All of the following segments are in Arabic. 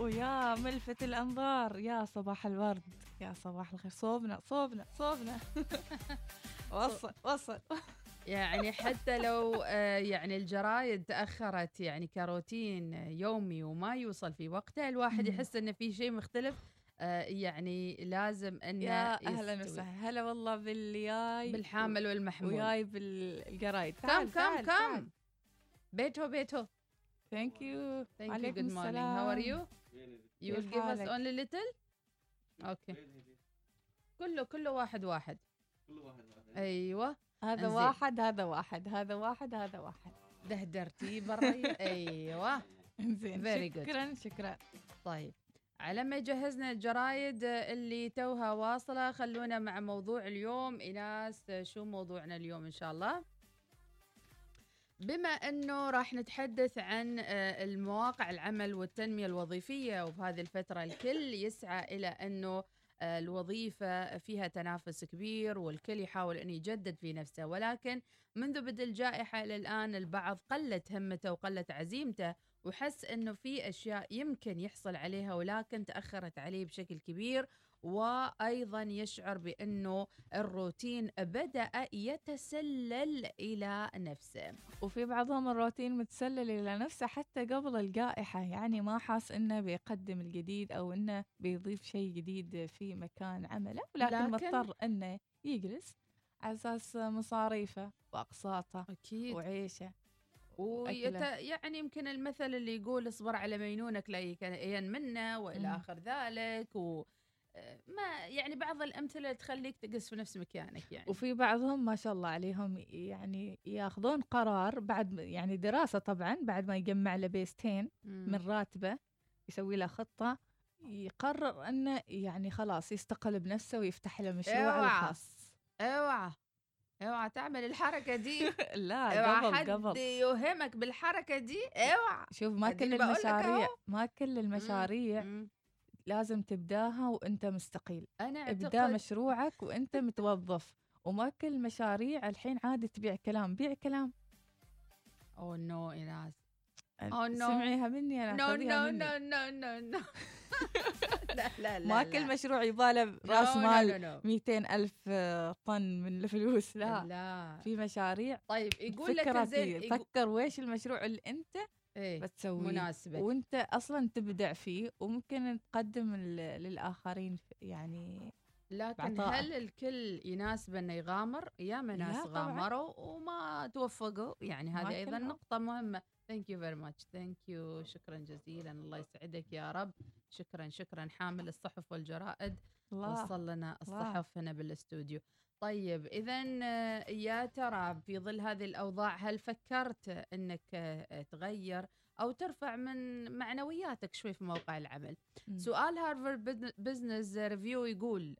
ويا ملفت الأنظار، يا صباح الورد، يا صباح الخير. صوبنا وصل يعني حتى لو يعني الجرايد تأخرت يعني كروتين يومي وما يوصل في وقتها، الواحد يحس إن في شيء مختلف. يعني لازم أن يا أهلا وسهلا، هلا والله بالياي بالحامل والمحمول، وياي بالجرايد. كم بيتو thank you good morning. How are you? You will give us only little. Okay. كله واحد أيوة، هذا واحد دهدرتي برا. أيوة زين، شكرا. طيب، على ما جهزنا الجرايد اللي توها واصلة، خلونا مع موضوع اليوم. إناس، شو موضوعنا اليوم إن شاء الله؟ بما أنه راح نتحدث عن المواقع العمل والتنمية الوظيفية، وبهذه الفترة الكل يسعى إلى أنه الوظيفة فيها تنافس كبير، والكل يحاول أن يجدد في نفسه، ولكن منذ بدء الجائحة إلى الآن البعض قلت همته وقلت عزيمته، وحس أنه في أشياء يمكن يحصل عليها ولكن تأخرت عليه بشكل كبير، وأيضا يشعر بأنه الروتين بدأ يتسلل إلى نفسه، وفي بعضهم الروتين متسلل إلى نفسه حتى قبل الجائحة، يعني ما حاس إنه بيقدم الجديد أو إنه بيضيف شيء جديد في مكان عمله، ولكن مضطر إنه يجلس على أساس مصاريفه وأقساطه وعيشه يعني يمكن المثل اللي يقول اصبر على مينونك لا ين منه، وإلى آخر ذلك. و ما يعني بعض الأمثلة تخليك تجلس في نفس مكانك يعني. وفي بعضهم ما شاء الله عليهم يعني ياخذون قرار بعد يعني دراسة طبعا، بعد ما يجمع له بيستين من راتبه يسوي له خطة، يقرر أنه يعني خلاص يستقل بنفسه ويفتح له مشروع الخاص. اوعى تعمل الحركة دي. لا، قبل حد يوهمك بالحركة دي. اوعى، شوف ما كل المشاريع لازم تبداها وانت مستقيل. ابدا مشروعك وانت متوظف، وما كل مشاريع الحين عادي تبيع كلام. بيع كلام او نو إناس، سمعيها مني انا، نو لا ما كل مشروع يباله راس مال 200,000 طن من الفلوس. لا، في مشاريع طيب يقول لك زين، فكر ويش المشروع اللي انت بتسويه مناسبة وانت اصلا تبدع فيه، وممكن تقدم للاخرين يعني. لكن هل الكل يناسب انه يغامر؟ يا ناس غامروا وما توفقوا يعني، هذه ايضا نقطة مهمة. Thank you very much. Thank you. شكرا جزيلا، الله يسعدك يا رب. شكرا حامل الصحف والجرائد، وصل لنا الصحف هنا بالاستوديو. طيب، إذا يا ترى في ظل هذه الأوضاع هل فكرت أنك تغير أو ترفع من معنوياتك شوي في موقع العمل؟ سؤال هارفارد بزنس ريفيو يقول: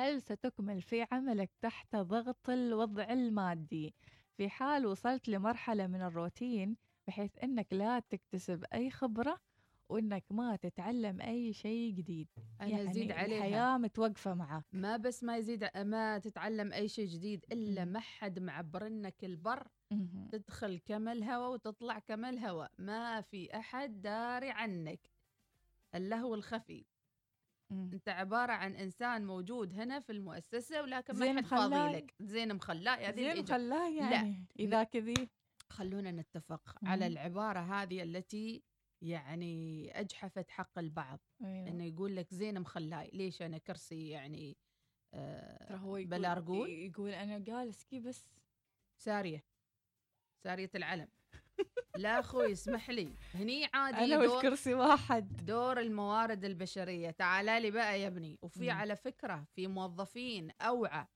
هل ستكمل في عملك تحت ضغط الوضع المادي في حال وصلت لمرحلة من الروتين بحيث أنك لا تكتسب أي خبرة وإنك ما تتعلم أي شيء جديد؟ يعني يزيد عليها الحياة متوقفة معك، ما بس ما تتعلم أي شيء جديد إلا ما حد معبرنك البر، تدخل كمل هوا وتطلع كمل هوا، ما في أحد داري عنك. اللهو الخفي، أنت عبارة عن إنسان موجود هنا في المؤسسة ولكن ما حد فاضي لك. زين مخلاه يعني. إذا كذي خلونا نتفق على العبارة هذه التي يعني أجحفت حق البعض. أيوة. إنه يقول لك زين مخلاي، ليش أنا كرسي يعني بلا رجول؟ يقول أنا جالسكي بس سارية العلم. لا أخوي اسمح لي، هني عادي أنا والكرسي واحد. دور الموارد البشرية، تعال لي بقى يا ابني. وفي على فكرة في موظفين أوعى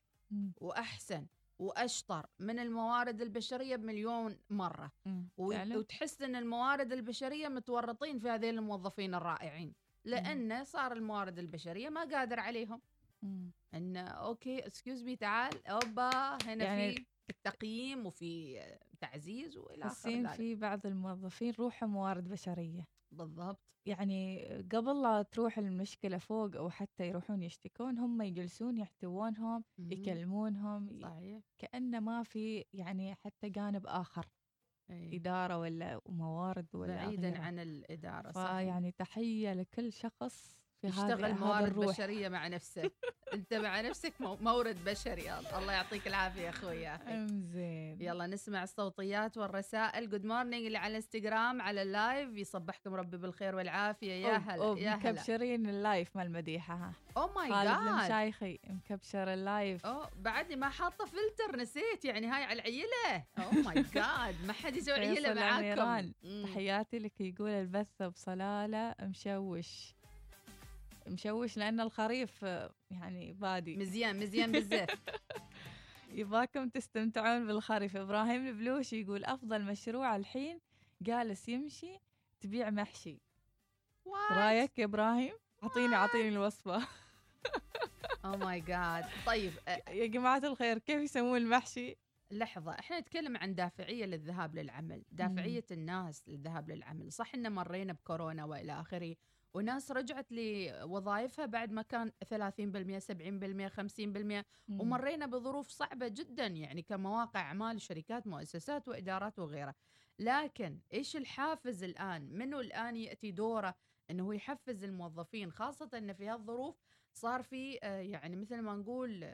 وأحسن وأشطر من الموارد البشرية بمليون مرة، وتحس أن الموارد البشرية متورطين في هذين الموظفين الرائعين، لأنه صار الموارد البشرية ما قادر عليهم. أن أوكي تعال أوبا هنا يعني في التقييم وفي تعزيز وإلى آخر. في بعض الموظفين روح موارد بشرية بالضبط، يعني قبل لا تروح المشكلة فوق أو حتى يروحون يشتكون، هم يجلسون يحتوونهم يكلمونهم. صحيح. كأنه ما في يعني حتى جانب آخر. أي. إدارة ولا موارد ولا بعيدا أغير. عن الإدارة صحيح. يعني تحية لكل شخص في يشتغل موارد بشرية مع نفسك. أنت مع نفسك مورد بشري. الله يعطيك العافية أخويا. زين يلا نسمع الصوتيات والرسائل. جود مورنينج اللي على الانستغرام على اللايف، يصبحكم ربي بالخير والعافية. يا هلا يا هلا. مكبشرين اللايف مع المديحة. ها أو ماي جاد خالد المشايخي مكبشر اللايف. بعدني ما حاطة فلتر، نسيت يعني هاي على العيلة. أو ماي جاد ما حد يسوي عيلة معاكم. تحياتي لك. يقول البث بصلالة مشوش مشوش لأن الخريف يعني بادي مزيان مزيان بزاف. يباكم تستمتعون بالخريف. إبراهيم البلوشي يقول أفضل مشروع الحين جالس يمشي تبيع محشي. رايك يا إبراهيم؟ أعطيني الوصفة. أو ماي جاد. طيب يا جماعة الخير كيف يسمون المحشي؟ لحظة، احنا نتكلم عن دافعية للذهاب للعمل، دافعية الناس للذهاب للعمل. صح إن مرينا بكورونا وإلى آخره، وناس رجعت لوظائفها بعد ما كان 30%، 70%، 50%، ومرينا بظروف صعبة جدا يعني كمواقع أعمال، شركات، مؤسسات وإدارات وغيرها. لكن إيش الحافز الآن؟ منه الآن يأتي دوره أنه يحفز الموظفين، خاصة أن في هالظروف صار في يعني مثل ما نقول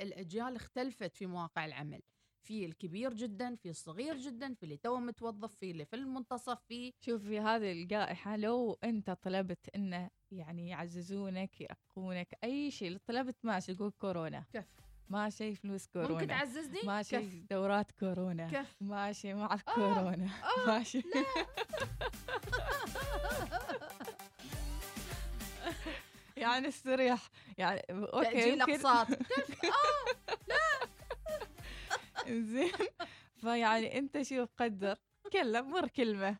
الأجيال اختلفت في مواقع العمل. في الكبير جدا، في الصغير جدا، في اللي توه متوظف، في اللي في المنتصف. في شوفي هذه الجائحة لو أنت طلبت إنه يعني يعززونك يقونك أي شيء، طلبت ماشي يقول كورونا كيف ماشي فلوس كورونا ممكن تعززني ماشي كيف. دورات كورونا كيف ماشي مع الكورونا ماشي. يعني استريح يعني أوكي الأقساط كيف لا زين. فيعني أنت شوف قدر كلم مر كلمة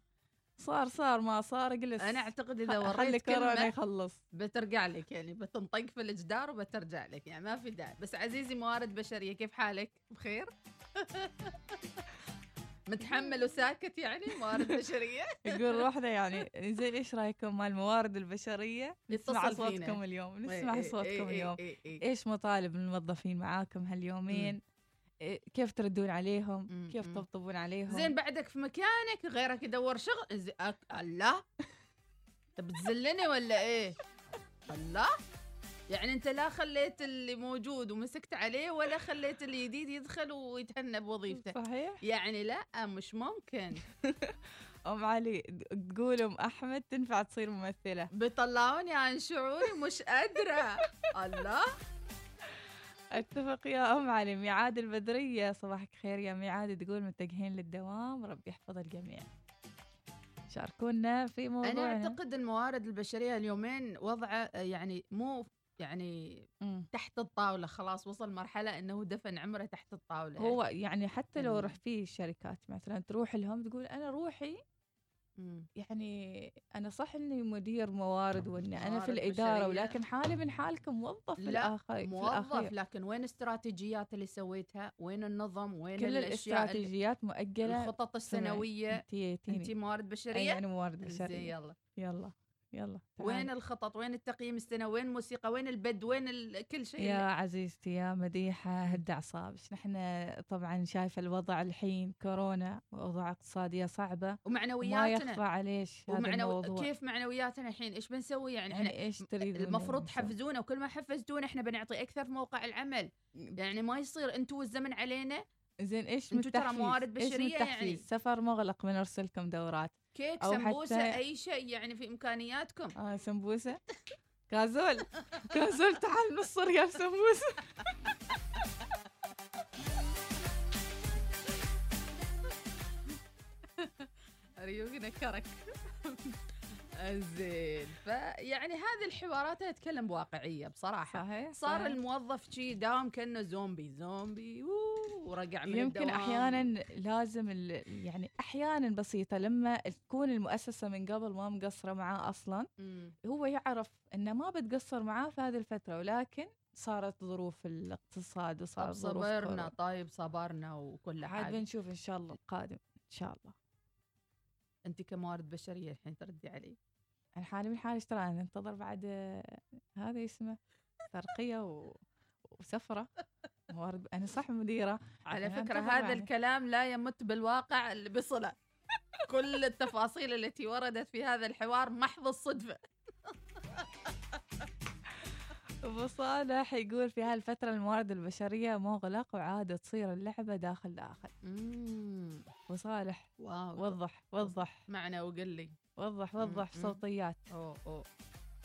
صار ما صار اجلس. أنا أعتقد إذا وريت كلمة يخلص بترجع لك يعني بتنطق في الجدار وبترجع لك يعني ما في داعي. بس عزيزي موارد بشرية كيف حالك؟ بخير؟ متحمل وساكت يعني موارد بشرية. يقول روحنا يعني زين إيش رأيكم مع الموارد البشرية؟ نسمع صوتكم اليوم، نسمع صوتكم اليوم. إيش مطالب الموظفين معاكم هاليومين؟ كيف تردون عليهم؟ كيف تطبطبون عليهم؟ زين بعدك في مكانك غيرك يدور شغل. الله انت بتزلني ولا ايه؟ الله يعني انت لا خليت اللي موجود ومسكت عليه ولا خليت اللي جديد يدخل ويتهنى بوظيفته. صحيح يعني لا مش ممكن. ام علي تقول ام احمد تنفع تصير ممثلة. بيطلعوني عن شعوري مش قادرة. الله اتفق يا ام علي. ميعاد البدريه صباحك خير يا ميعاد. تقول متجهين للدوام ربي يحفظ الجميع. شاركونا في موضوعنا. انا اعتقد الموارد البشريه اليومين وضعه يعني مو يعني تحت الطاوله، خلاص وصل مرحله انه دفن عمره تحت الطاوله. هو يعني حتى لو رح في شركات مثلا تروح لهم تقول انا روحي يعني أنا صح إني مدير موارد وإن أنا في الإدارة ولكن حالي من حالكم موظف. لا موظف لكن وين الاستراتيجيات اللي سويتها؟ وين النظم؟ وين كل الاستراتيجيات مؤجلة؟ الخطط السنوية. أنت موارد بشرية؟ أنا موارد بشرية. يلا وين الخطط؟ وين التقييم السنوي؟ وين الموسيقى؟ وين البد؟ وين كل شيء؟ يا عزيزتي يا مديحة هدي أعصابك. نحن طبعا شايفة الوضع الحين كورونا ووضع اقتصادية صعبة ومعنوياتنا ما يخفى عليش هذا الموضوع. كيف معنوياتنا الحين؟ إيش بنسوي يعني؟ إحنا إيش تريد المفروض حفزونا وكل ما حفزتونا إحنا بنعطي أكثر في موقع العمل. يعني ما يصير أنتوا والزمن علينا. زين إيش متحفز؟ موارد بشرية يعني سفر مغلق بنرسلكم دورات كيك سمبوسة أي شيء يعني في إمكانياتكم. سمبوسة كازول تعال نص ريال سمبوسة. ريوقنا كرك. زين فيعني هذه الحوارات تتكلم بواقعية بصراحة. صحيح. صار الموظف شي داوم كأنه زومبي ورجع من يمكن الدوام. أحيانا لازم يعني أحيانا بسيطة لما تكون المؤسسة من قبل ما مقصرة معاه أصلا هو يعرف أنه ما بتقصر معاه في هذه الفترة ولكن صارت ظروف الاقتصاد وصارت ظروف صبرنا. طيب صبرنا وكل حاجة عاد بنشوف إن شاء الله القادم إن شاء الله. أنت كموارد بشرية الحين تردي علي الحالي من حالي ترى أنا انتظر بعد هذا اسمه ترقية وسفرة موارد، انا صح مديره على فكره. هذا الكلام لا يمت بالواقع اللي بصله. كل التفاصيل التي وردت في هذا الحوار محض الصدفه. أبو صالح يقول في هالفترة الموارد البشرية مغلق وعاد تصير اللعبة داخل داخل. أبو صالح واو. وضح معنى وقل لي وضح صوتيات. أوه.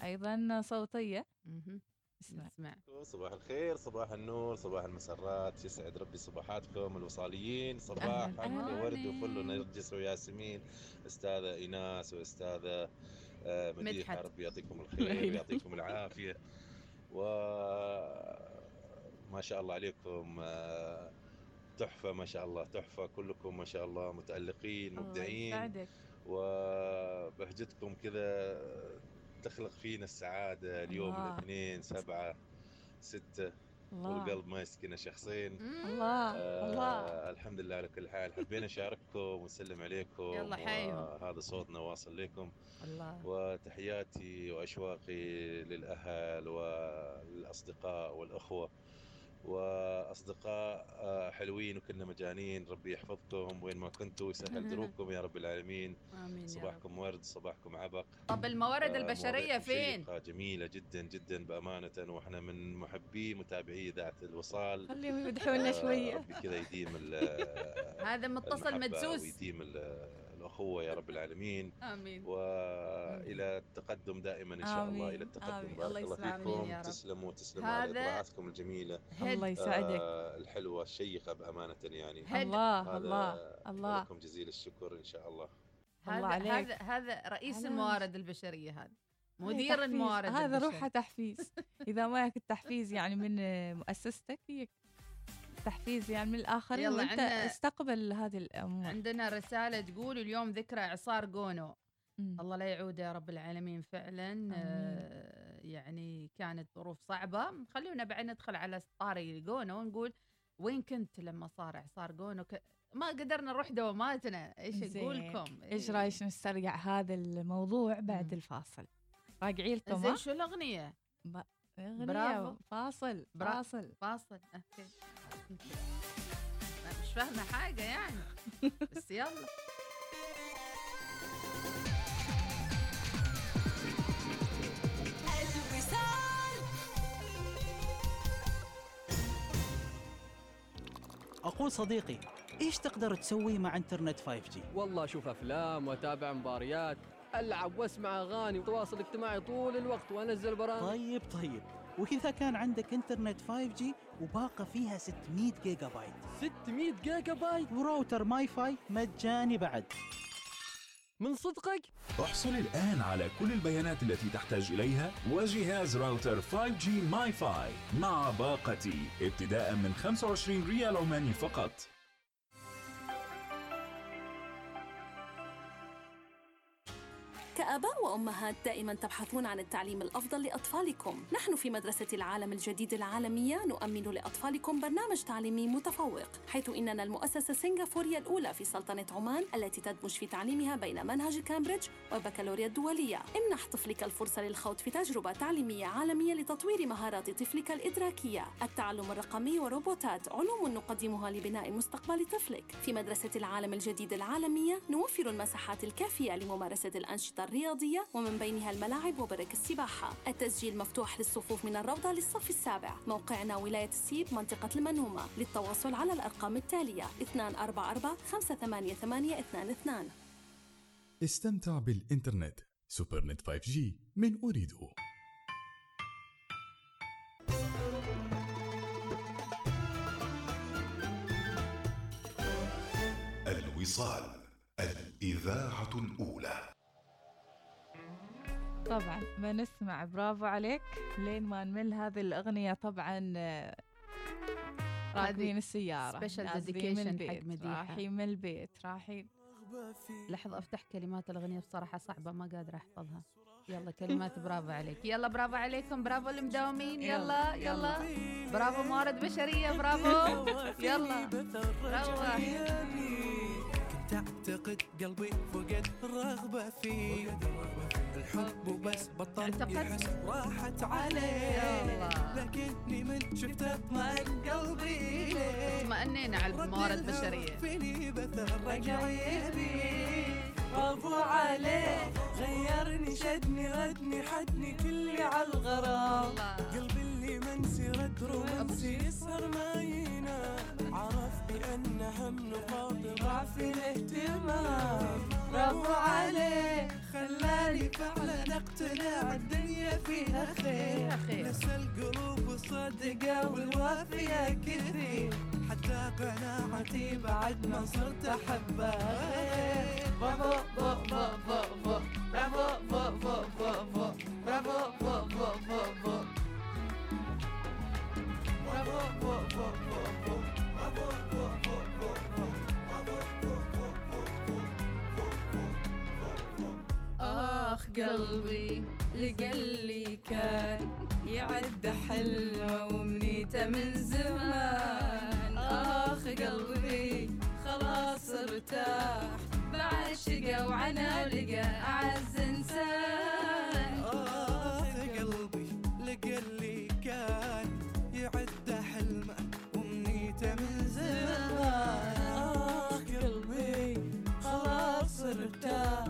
أيضا صوتية. اسمع. صباح الخير، صباح النور، صباح المسرات، يسعد ربي صباحاتكم الوصاليين. صباح حلو ورد وفل ونرجس وياسمين، أستاذة إيناس وأستاذة مديحة، ربي يعطيكم الخير ويعطيكم العافية. وما شاء الله عليكم، تحفة ما شاء الله، تحفة كلكم ما شاء الله، متألقين مبدعين، وبهجتكم كذا تخلق فينا السعادة. اليوم الاثنين 7/6 والقلب ما يسكنه شخصين. الله الحمد لله على كل حال. حبينا نشارككم ونسلم عليكم، هذا صوتنا واصل لكم. وتحياتي وأشواقي للأهل والأصدقاء والأخوة، وأصدقاء حلوين وكنا مجانين. ربي يحفظكم وين ما كنتوا، يسهل دروبكم يا رب العالمين. صباحكم ورد، صباحكم عبق. طب الموارد البشرية فين؟ جميلة جدا جدا بأمانة، وإحنا من محبي متابعي إذاعة الوصال. خليهم يمدحونا شوية. ربي كذا يديم هذا متصل مدسوس، ويديم الأخوة يا رب العالمين. آمين. وإلى التقدم دائما إن شاء الله. إلى التقدم، بارك الله فيكم، تسلموا على إطلاعاتكم الجميلة. الله يسعدك. الحلوة الشيقة بأمانة يعني. الله لكم جزيل الشكر إن شاء الله. هذا رئيس الموارد البشرية، هذا مدير الموارد، هذا روحه تحفيز. إذا ما يك التحفيز يعني من مؤسستك، هيك تحفيز يعني من الآخرين، وأنت استقبل هذه الأمور. عندنا رسالة تقول اليوم ذكرى إعصار جونو، الله لا يعود يا رب العالمين. فعلا يعني كانت ظروف صعبة. خلونا بعد ندخل على طاري جونو ونقول وين كنت لما صار إعصار جونو؟ ما قدرنا نروح دواماتنا. ايش اقولكم؟ ايش رايش نسترجع هذا الموضوع بعد الفاصل؟ راجعين لكم زين. شو الأغنية؟ برافو. فاصل. اوكي. مش فاهمة حاجة يعني، بس يلا. أقول صديقي، إيش تقدر تسوي مع إنترنت 5G؟ والله أشوف أفلام وأتابع مباريات، ألعب وأسمع أغاني وتواصل اجتماعي طول الوقت وأنزل برامج. طيب، وإذا كان عندك إنترنت 5G وباقة فيها 600 جيجا بايت 600 جيجا بايت وراوتر ماي فاي مجاني بعد، من صدقك؟ احصل الآن على كل البيانات التي تحتاج إليها وجهاز راوتر 5G ماي فاي مع باقتي ابتداء من 25 ريال عماني فقط. كآباء وأمهات دائما تبحثون عن التعليم الأفضل لأطفالكم. نحن في مدرسة العالم الجديد العالمية نؤمن لأطفالكم برنامج تعليمي متفوق، حيث إننا المؤسسة السنغافورية الأولى في سلطنة عمان التي تدمج في تعليمها بين منهج كامبريدج والبكالوريا الدولية. امنح طفلك الفرصة للخوض في تجربة تعليمية عالمية لتطوير مهارات طفلك الإدراكية. التعلم الرقمي والروبوتات علوم نقدمها لبناء مستقبل طفلك. في مدرسة العالم الجديد العالمية نوفر المساحات الكافية لممارسة الأنشطة الرياضية ومن بينها الملاعب وبرك السباحة. التسجيل مفتوح للصفوف من الروضة للصف السابع. موقعنا ولاية السيب، منطقة المنومة. للتواصل على الأرقام التالية 244-588-22. استمتع بالإنترنت سوبرنت 5G من أريدو. الوصال، الإذاعة الأولى. طبعا ما نسمع برافو عليك لين ما نمل هذه الأغنية. طبعا راكبين السيارة، رايحين من البيت، رايحين. لحظة أفتح كلمات الأغنية، بصراحة صعبة ما قادر أحفظها. يلا كلمات برافو عليك، يلا برافو عليكم، برافو المداومين، يلا برافو موارد بشرية، برافو يلا روح. كنت أعتقد قلبي فقد رغبة فيه، الحب وبس بطل يحس، راحت عليه، لكني من شفته اطمئن قلبي. وطمأنينا على الموارد البشرية. فيني رجعي بي برافو عليه، غيرني شدني ردني حدني كلي على الغرام، قلبي اللي منسي رد رومانسي يسهر ما ينام، عرف بأن هم نقاط ضعف الاهتمام. برافو عليه خلاني فعلا اقتنع الدنيا فيها خير، نسى القلوب الصادقة والوافية كثير، حتى قناعتي بعد ما صرت أحبها خير. برافو برافو برافو برافو برافو آخ قلبي لقلي كان يعد حلوة ومنيته من زمان، آخ قلبي خلاص ارتاح بعشقه وعنا لقى أعز إنسان، آخ قلبي لقلي كان يعد حلمه ومنيته من زمان، آخ قلبي خلاص ارتاح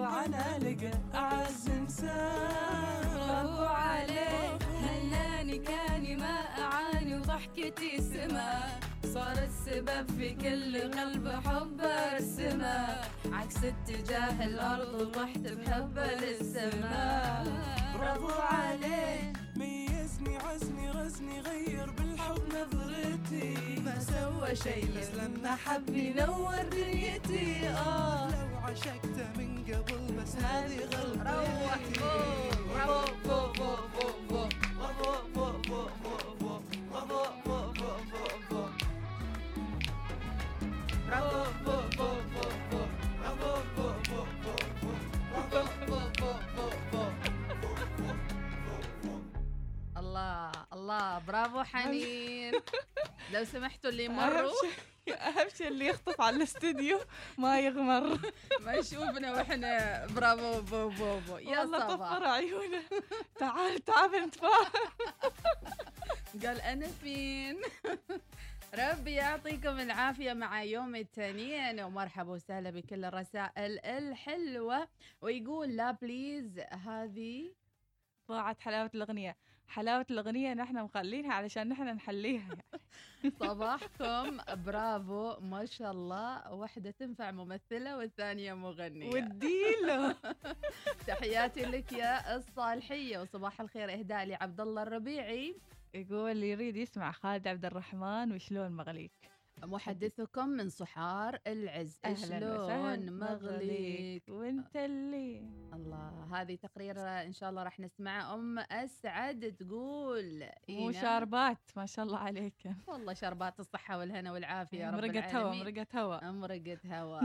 وعنا لقى أعز إنسان. برافو عليه هلاني كاني ما أعاني وضحكتي سما، صار السبب في كل قلب حب أرسمه، عكس اتجاه الأرض وطحت بحبه للسما. برافو عليه ميزني عزني رزني غير بالحب نظرتي، ما سوى شي بس لما حبني نور دنيتي، لو عشقته من قبل بس هذه غلطتي. روحي برافو برافو برافو برافو برافو برافو برافو برافو الله الله برافو حنين. لو سمحتوا اللي مروا اهم شيء اللي يخطف على الاستديو ما يغمر، ما يشوفنا واحنا برافو بو بو بو. يا الله طفر عيونه، تعال تعال نتفاهم. قال انا فين. ربي يعطيكم العافية مع يوم الاثنين، ومرحبا وسهلا بكل الرسائل الحلوة. ويقول لا بليز هذه ضاعت حلاوة الأغنية، حلاوة الأغنية نحن مخلينها علشان نحن نحليها يعني. صباحكم برافو ما شاء الله، واحدة تنفع ممثلة والثانية مغنية والديلة. تحياتي لك يا الصالحية، وصباح الخير إهداء لي عبد الله الربيعي، يقول يريد يسمع خالد عبد الرحمن وشلون مغليك. محدثكم من صحار العز، شلون مغليك وانت اللي الله. هذه تقرير ان شاء الله راح نسمعها. ام اسعد تقول مو شاربات ما شاء الله عليك، والله شاربات الصحه والهنا والعافيه، مرقت هوا مرقت هوا مرقت هوا.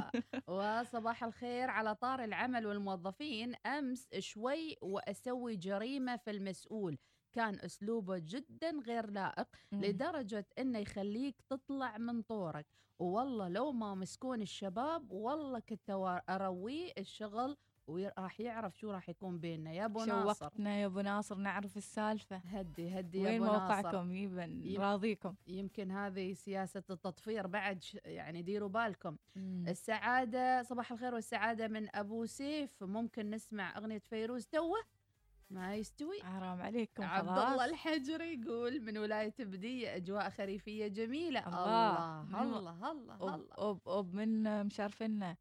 وصباح الخير على طار العمل والموظفين، امس شوي واسوي جريمه في المسؤول، كان أسلوبه جدا غير لائق لدرجة إنه يخليك تطلع من طورك، والله لو ما مسكون الشباب والله كنت أروي الشغل وراح يعرف شو راح يكون بيننا. يا أبو ناصر شوقتنا يا أبو ناصر، نعرف السالفة، هدي هدي يا أبو ناصر، وين موقعكم يبن راضيكم. يمكن هذه سياسة التطفير بعد، يعني ديروا بالكم. السعادة صباح الخير والسعادة من أبو سيف، ممكن نسمع أغنية فيروز توه ما يستوي. حرام عليكم. عبد الله الحجري يقول من ولاية بدية أجواء خريفية جميلة. الله الله الله الله أب من مشارفنا.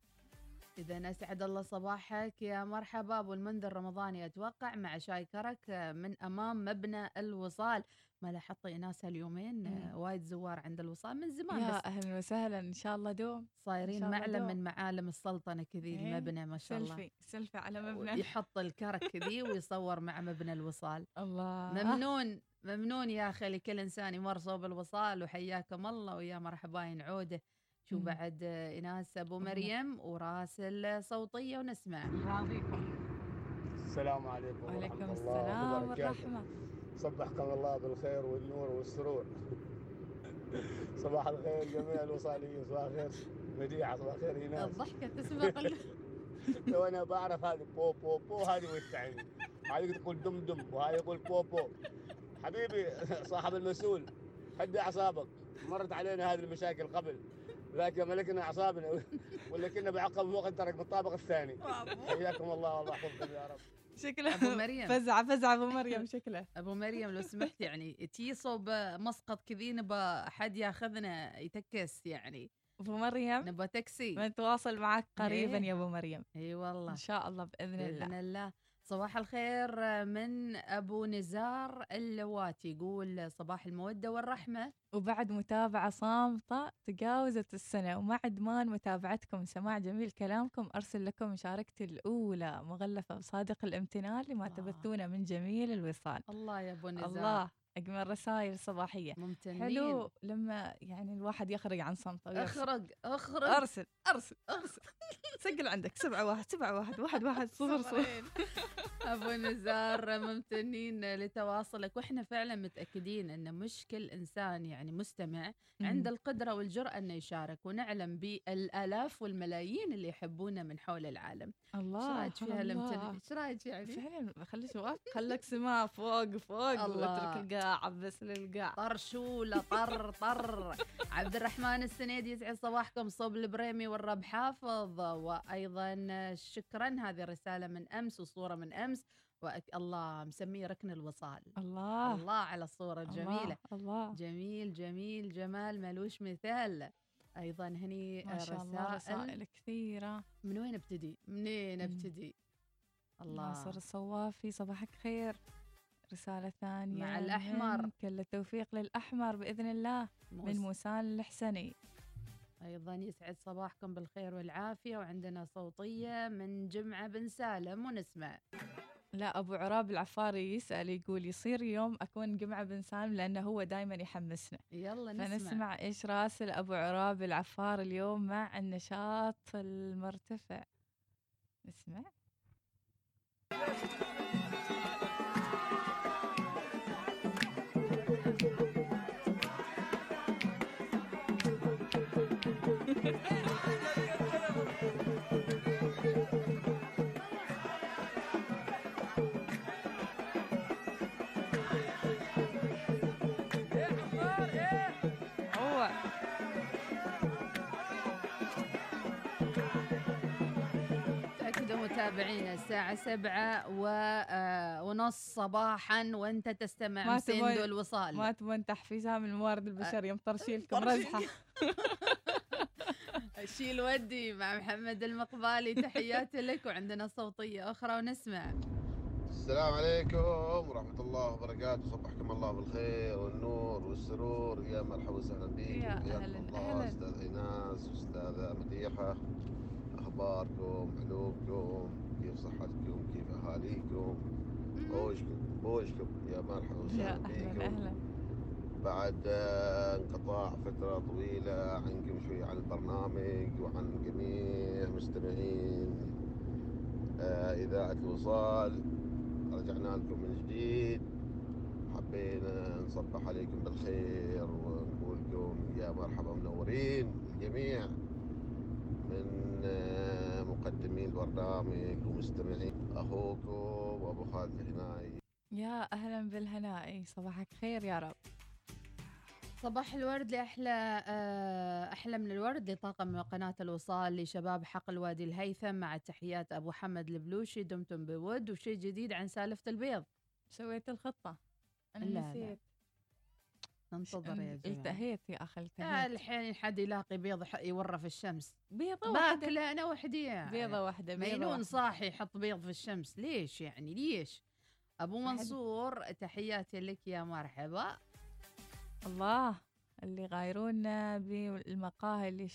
إذا أسعد الله صباحك يا مرحبا. أبو المنذر رمضاني أتوقع مع شاي كرك من أمام مبنى الوصال. ما لاحظت ناسها اليومين وايد زوار عند الوصال من زمان، يا بس أهلا وسهلا إن شاء الله دوم صايرين معلم دوم. من معالم السلطنة كذي المبنى ما شاء الله، سلفي على مبنى يحط الكرك كذي ويصور مع مبنى الوصال. الله ممنون ممنون يا أخي لكل إنسان يمر صوب الوصال، وحياكم الله ويا مرحباين عوده. شو بعد إناس أبو مريم وراسل صوتية ونسمع. السلام عليكم وعليكم السلام والرحمة، صبحكم الله بالخير والنور والسرور. صباح الخير جميع الوصاليين، صباح الخير مديحة، صباح الخير إناس. الضحكة تسبق لو أنا بعرف هذه بو بو بو، هذه والتعين، هذه تقول دم دم وهذه يقول بو بو. حبيبي صاحب المسؤول هدي أعصابك، مرت علينا هذه المشاكل قبل، لكن ملكنا اعصابنا ولا كنا بعقب وقت ترك بالطابق الثاني. حياكم الله والله يحفظكم يا رب. شكله ابو مريم فزعه ابو مريم. شكله ابو مريم لو سمحت يعني تي صوب مسقط كذي، نبى حد ياخذنا يتكس يعني. ابو مريم نبى تاكسي، بنتواصل معك قريبا يا ابو مريم. اي والله ان شاء الله باذن الله باذن الله. صباح الخير من أبو نزار اللواتي، يقول صباح المودة والرحمة، وبعد متابعة صامتة تجاوزت السنة ومع إدمان متابعتكم سماع جميل كلامكم، أرسل لكم مشاركتي الأولى مغلفة بصادق الامتنان لما تبثونا من جميل الوصال. الله يا أبو نزار، الله أجمل رسائل صباحية. ممتنين. حلو لما يعني الواحد يخرج عن صمته. أخرج. أرسل. سجل عندك 71711100. أبو نزار ممتنين لتواصلك، وإحنا فعلا متأكدين أن مشكل إنسان يعني مستمع عند القدرة والجرأة أنه يشارك، ونعلم بالآلاف والملايين اللي يحبونا من حول العالم. الله. شرايك يعني. فعلا خليش وقف، خلك سماع فوق. الله. عبس للقاع طرشولة طر. عبد الرحمن السنيد يسعد صباحكم، صوب البريمي والرب حافظ، وأيضا شكرا، هذه رسالة من أمس وصورة من أمس، الله مسميه ركن الوصال. الله على الصورة الجميلة. الله جميل جمال ملوش مثال. أيضا هني ما شاء الله رسائل كثيرة. من وين ابتدي الله. ناصر الصوافي صباحك خير، رسالة ثانية مع الأحمر، كل التوفيق للأحمر بإذن الله من موسان الحسني، أيضا يسعد صباحكم بالخير والعافية. وعندنا صوتية من جمعة بن سالم ونسمع. لا أبو عراب العفاري يسأل يقول يصير يوم أكون جمعة بن سالم لأنه هو دايما يحمسنا. يلا فنسمع إيش راسل أبو عراب العفار اليوم مع النشاط المرتفع. نسمع. متابعينا الساعة 7:30 صباحا وانت تستمع سندو الوصال. ما تبون تحفيزها من الموارد البشرية، مطرشيلكم رزحة. الشيل ودي مع محمد المقبالي، تحياتي لك. وعندنا صوتية أخرى ونسمع. السلام عليكم ورحمة الله وبركاته، صبحكم الله بالخير والنور والسرور، يا مرحبا وسهلا بك يا الله. أستاذ ايناس وأستاذة مديحة، أخباركم؟ حلوكم؟ كيف صحتكم؟ كيف أهاليكم؟ بوجكم يا مرحبا وسهلا بكم بعد انقطاع فترة طويلة عنكم، شوية عن البرنامج وعن جميع مستمعين إذاعة الوصال. رجعنا لكم من جديد، حبينا نصبح عليكم بالخير ونقول لكم يا مرحبا منورين الجميع من مقدمي البرنامج ومستمعين. أخوكم وأبو خالد الهنائي. يا أهلا بالهنائي، صباحك خير يا رب. صباح الورد لأحلى أحلى من الورد لطاقم قناة الوصال لشباب حقل وادي الهيثم، مع تحيات أبو حمد البلوشي، دمتم بود. وشيء جديد عن سالفة البيض، سويت الخطة أنا نسيت. ننتظر يا جماعة. التهيت يا أخي التهيت. الحين حد يلاقي بيض يورى في الشمس. بيضة واحدة. باكلة أنا وحدي يعني. بيضة واحدة. مينون صاحي يحط بيض في الشمس، ليش يعني ليش؟ أبو منصور تحياتي لك يا مرحبا. الله اللي غايرونا بالمقاهي اللي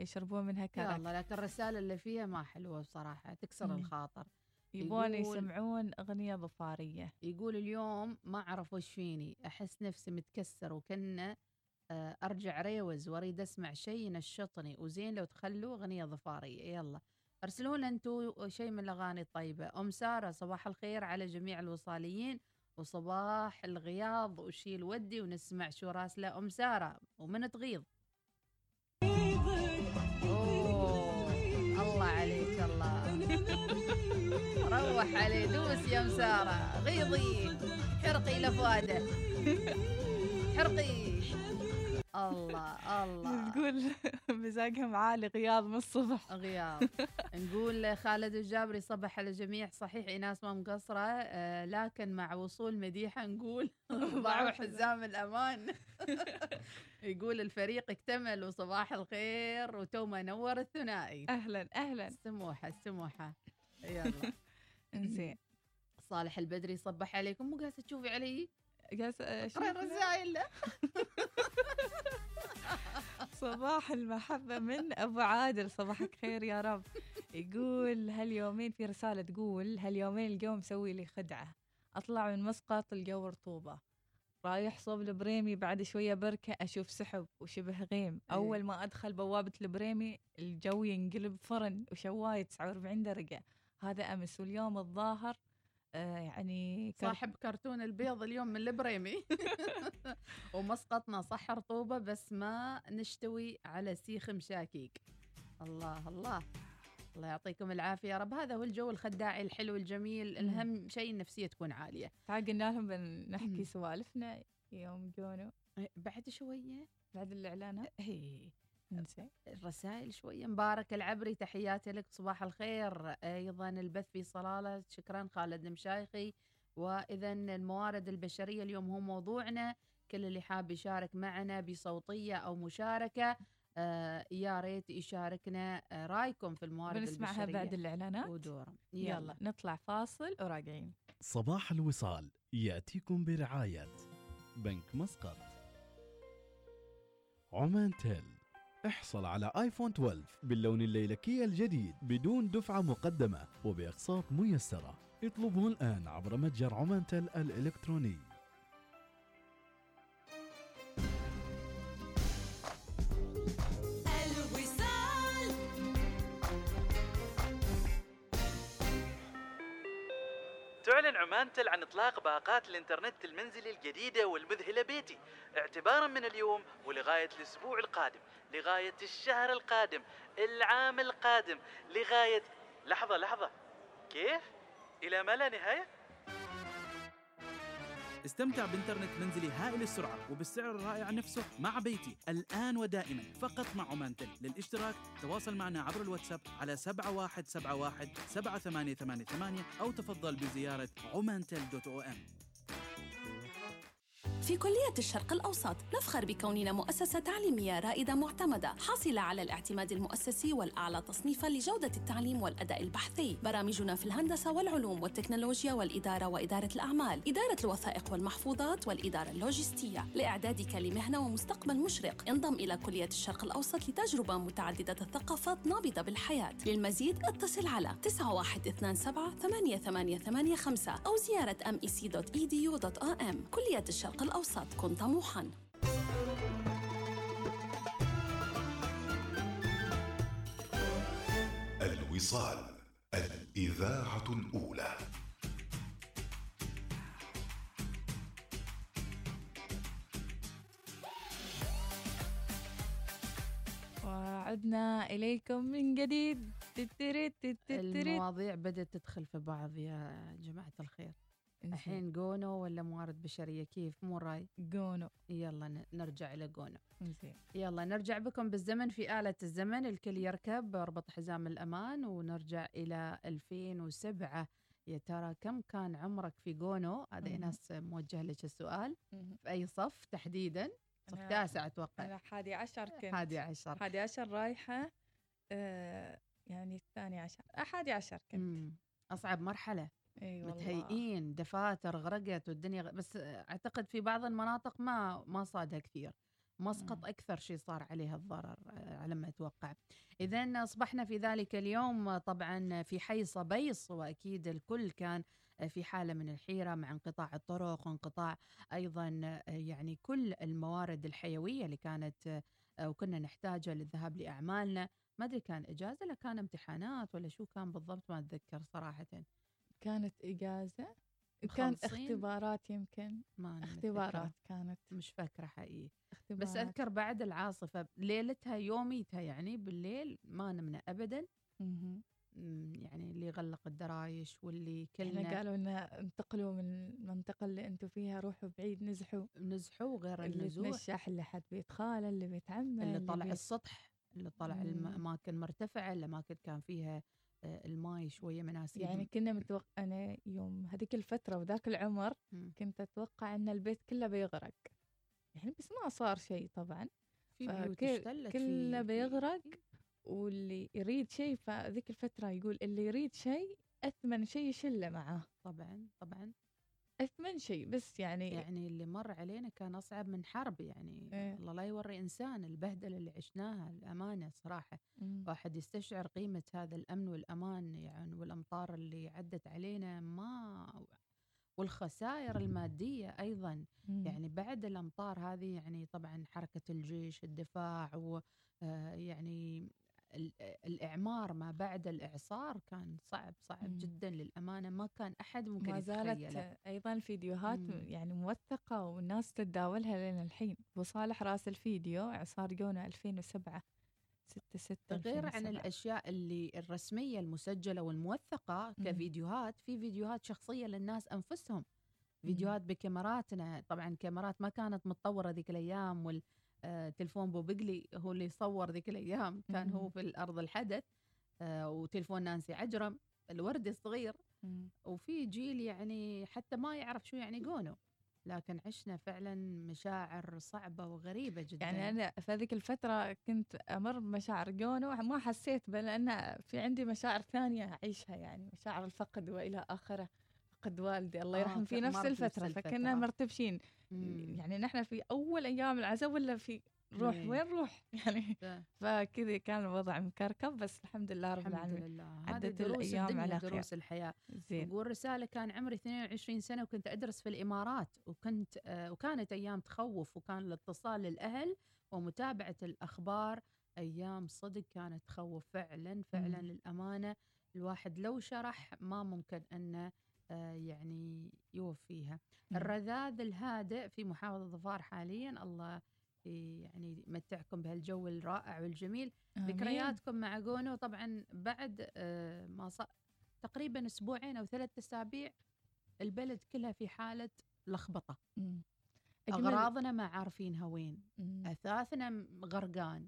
يشربون منها كرك. والله لكن الرسالة اللي فيها ما حلوة بصراحة، تكسر الخاطر. يبون يسمعون أغنية ظفارية. يقول اليوم ما أعرف وش فيني، أحس نفسي متكسر وكنا أرجع ريوز وأريد أسمع شيء ينشطني، وزين لو تخلوا أغنية ظفارية. يلا أرسلون أنتوا شيء من الأغاني الطيبة. أم سارة صباح الخير على جميع الوصاليين، وصباح الغياض وشيل ودي. ونسمع شو راسلة أم سارة ومن تغيض. الله عليك الله. روح عليه، دوس يا مسارة، غيظي حرقي لفواده حرقي. الله الله. تقول مزاجهم عالي، غياض من الصبح، غياض. نقول خالد الجابري صبح على الجميع، صحيح إناس ما مقصرة، لكن مع وصول مديحة نقول ضعوا حزام الأمان. يقول الفريق اكتمل وصباح الخير وتو ما نور الثنائي. أهلا أهلا. السموحة السموحة يلا. إنزين. صالح البدري صبح عليكم، مو قاعدة تشوفي علي؟ قاعدة أقرأ الرسائل. صباح المحبة من أبو عادل، صباحك خير يا رب. يقول هاليومين في رسالة تقول هاليومين الجو مسوي لي خدعة، أطلع من مسقط الجو رطوبة، رايح صوب البريمي بعد شوية بركة أشوف سحب وشبه غيم، أول ما أدخل بوابة البريمي الجو ينقلب فرن وشواية 49 درجة، هذا أمس. واليوم الظاهر يعني صاحب كرتون البيض اليوم من البريمي. ومسقطنا صح رطوبة بس ما نشتوي على سيخ مشاكيك. الله الله الله يعطيكم العافية يا رب. هذا هو الجو الخداعي الحلو الجميل، الأهم شيء النفسية تكون عالية. تعقلنا لهم بنحكي سوالفنا يوم جونو بعد شوية بعد الإعلانات. الرسائل شوية. مبارك العبري تحياتي لك، صباح الخير. أيضا البث في صلالة، شكرا خالد المشايخي. وإذا الموارد البشرية اليوم هو موضوعنا، كل اللي حاب يشارك معنا بصوتية أو مشاركة يا ريت يشاركنا رأيكم في الموارد البشرية. بنسمعها بعد الإعلانات ودورهم. يلا نطلع فاصل وراجعين. صباح الوصال يأتيكم برعاية بنك مسقط، عمان تيل. احصل على آيفون 12 باللون الليلكي الجديد بدون دفعة مقدمة وبأقساط ميسرة. اطلبه الآن عبر متجر عمان تل الإلكتروني. تعلن عمان تل عن إطلاق باقات الإنترنت المنزلي الجديدة والمذهلة بيتي، اعتباراً من اليوم ولغاية الأسبوع القادم، لغاية الشهر القادم، العام القادم، لغاية لحظة كيف؟ إلى ما لا نهاية؟ استمتع بإنترنت منزلي هائل السرعة وبالسعر الرائع نفسه مع بيتي الآن ودائما فقط مع عمان تل. للاشتراك تواصل معنا عبر الواتساب على 7171 7888 أو تفضل بزيارة عمانتل.om. في كلية الشرق الأوسط نفخر بكوننا مؤسسة تعليمية رائدة معتمدة حاصلة على الاعتماد المؤسسي والأعلى تصنيفاً لجودة التعليم والأداء البحثي. برامجنا في الهندسة والعلوم والتكنولوجيا والإدارة وإدارة الأعمال، إدارة الوثائق والمحفوظات، والإدارة اللوجستية. لإعدادك لمهنة ومستقبل مشرق انضم إلى كلية الشرق الأوسط لتجربة متعددة الثقافات نابضة بالحياة. للمزيد اتصل على 9127 8885 أو زيارة mec.edu.am. كلية الشرق الأوسط، كن طموحاً. الوصال الإذاعة الأولى. وعدنا إليكم من جديد. المواضيع بدأت تدخل في بعض يا جماعة الخير. الحين جونو ولا موارد بشرية؟ كيف مو راي؟ جونو. يلا نرجع إلى جونو. يلا نرجع بكم بالزمن في آلة الزمن، الكل يركب ربط حزام الأمان ونرجع إلى 2007. يا ترى كم كان عمرك في جونو؟ هذا ناس موجه لك السؤال. في أي صف تحديدا؟ صف 9 أتوقع. أنا 11 كنت. 11 رايحة يعني الثاني عشر. 11 كنت. أصعب مرحلة. أيوة متهيئين، دفاتر غرقت والدنيا بس أعتقد في بعض المناطق ما صادها كثير. مسقط أكثر شيء صار عليها الضرر على ما أتوقع. إذن أصبحنا في ذلك اليوم طبعا في حي صبيص، وأكيد الكل كان في حالة من الحيرة مع انقطاع الطرق وانقطاع أيضا يعني كل الموارد الحيوية اللي كانت وكنا نحتاجها للذهاب لأعمالنا. ما أدري كان إجازة ولا كان امتحانات ولا شو كان بالضبط، ما أتذكر صراحة. كانت إجازة، كانت اختبارات، يمكن اختبارات كانت، مش فاكرة حقيقي. بس أذكر بعد العاصفة ليلتها يوميتها يعني بالليل ما نمنا أبدا. يعني اللي غلق الدرايش واللي كلنا احنا قالوا إن انتقلوا من المنطقة اللي أنتوا فيها، روحوا بعيد، نزحوا غير النزوح، اللي تنشح، اللي حد بيتخاله، اللي بيتعمل، اللي طلع السطح، اللي طلع الأماكن مرتفعة، الأماكن كان فيها الماي شوية مناسيب. يعني كنا متوقع أنا يوم هذيك الفترة وذاك العمر كنت أتوقع أن البيت كله بيغرق يعني، بس ما صار شيء طبعا، كله بيغرق. واللي يريد شيء فذيك الفترة يقول اللي يريد شيء أثمن شيء يشله معاه، طبعا أثمن شيء. بس يعني اللي مر علينا كان أصعب من حرب يعني. الله لا يوري إنسان البهدلة اللي عشناها، الأمانة صراحة. واحد يستشعر قيمة هذا الأمن والأمان يعني، والأمطار اللي عدت علينا والخسائر المادية أيضا يعني بعد الأمطار هذه. يعني طبعا حركة الجيش، الدفاع، ويعني الإعمار ما بعد الإعصار كان صعب جدا للأمانة، ما كان أحد ممكن يتخيله. ما زالت أيضا فيديوهات يعني موثقة والناس تتداولها لنا الحين. وصالح راس الفيديو إعصار يونا 2007 6/6. غير عن الأشياء اللي الرسمية المسجلة والموثقة كفيديوهات، في فيديوهات شخصية للناس أنفسهم، فيديوهات بكاميراتنا. طبعا كاميرات ما كانت متطورة ذيك الأيام، تلفون بوبقلي هو اللي صور ذيك الأيام، كان هو في الأرض الحدث، وتلفون نانسي عجرم الوردي الصغير. وفي جيل يعني حتى ما يعرف شو يعني قونو، لكن عشنا فعلا مشاعر صعبة وغريبة جدا. يعني أنا في هذيك الفترة كنت أمر بمشاعر قونو، ما حسيت بل أنا في عندي مشاعر ثانية أعيشها، يعني مشاعر الفقد وإلى آخره، فقد والدي الله يرحمه في نفس الفترة. فكنا مرتبشين يعني نحن في أول أيام العزاء ولا في روح وين روح يعني فكذا كان الوضع مكركب. بس الحمد لله رب العالمين عدت الأيام على خير. دروس الحياة. أقول رسالة، كان عمري 22 سنة وكنت أدرس في الإمارات، وكانت أيام تخوف، وكان الاتصال للأهل ومتابعة الأخبار أيام صدق كانت تخوف فعلا للأمانة. الواحد لو شرح ما ممكن أنه يعني يوفيها. الرذاذ الهادئ في محافظة ظفار حاليا، الله يعني يمتعكم بهالجو الرائع والجميل. ذكرياتكم مع قونو طبعا بعد ما تقريبا أسبوعين أو 3 أسابيع البلد كلها في حالة لخبطة، أغراضنا ما عارفينها وين، أثاثنا غرقان،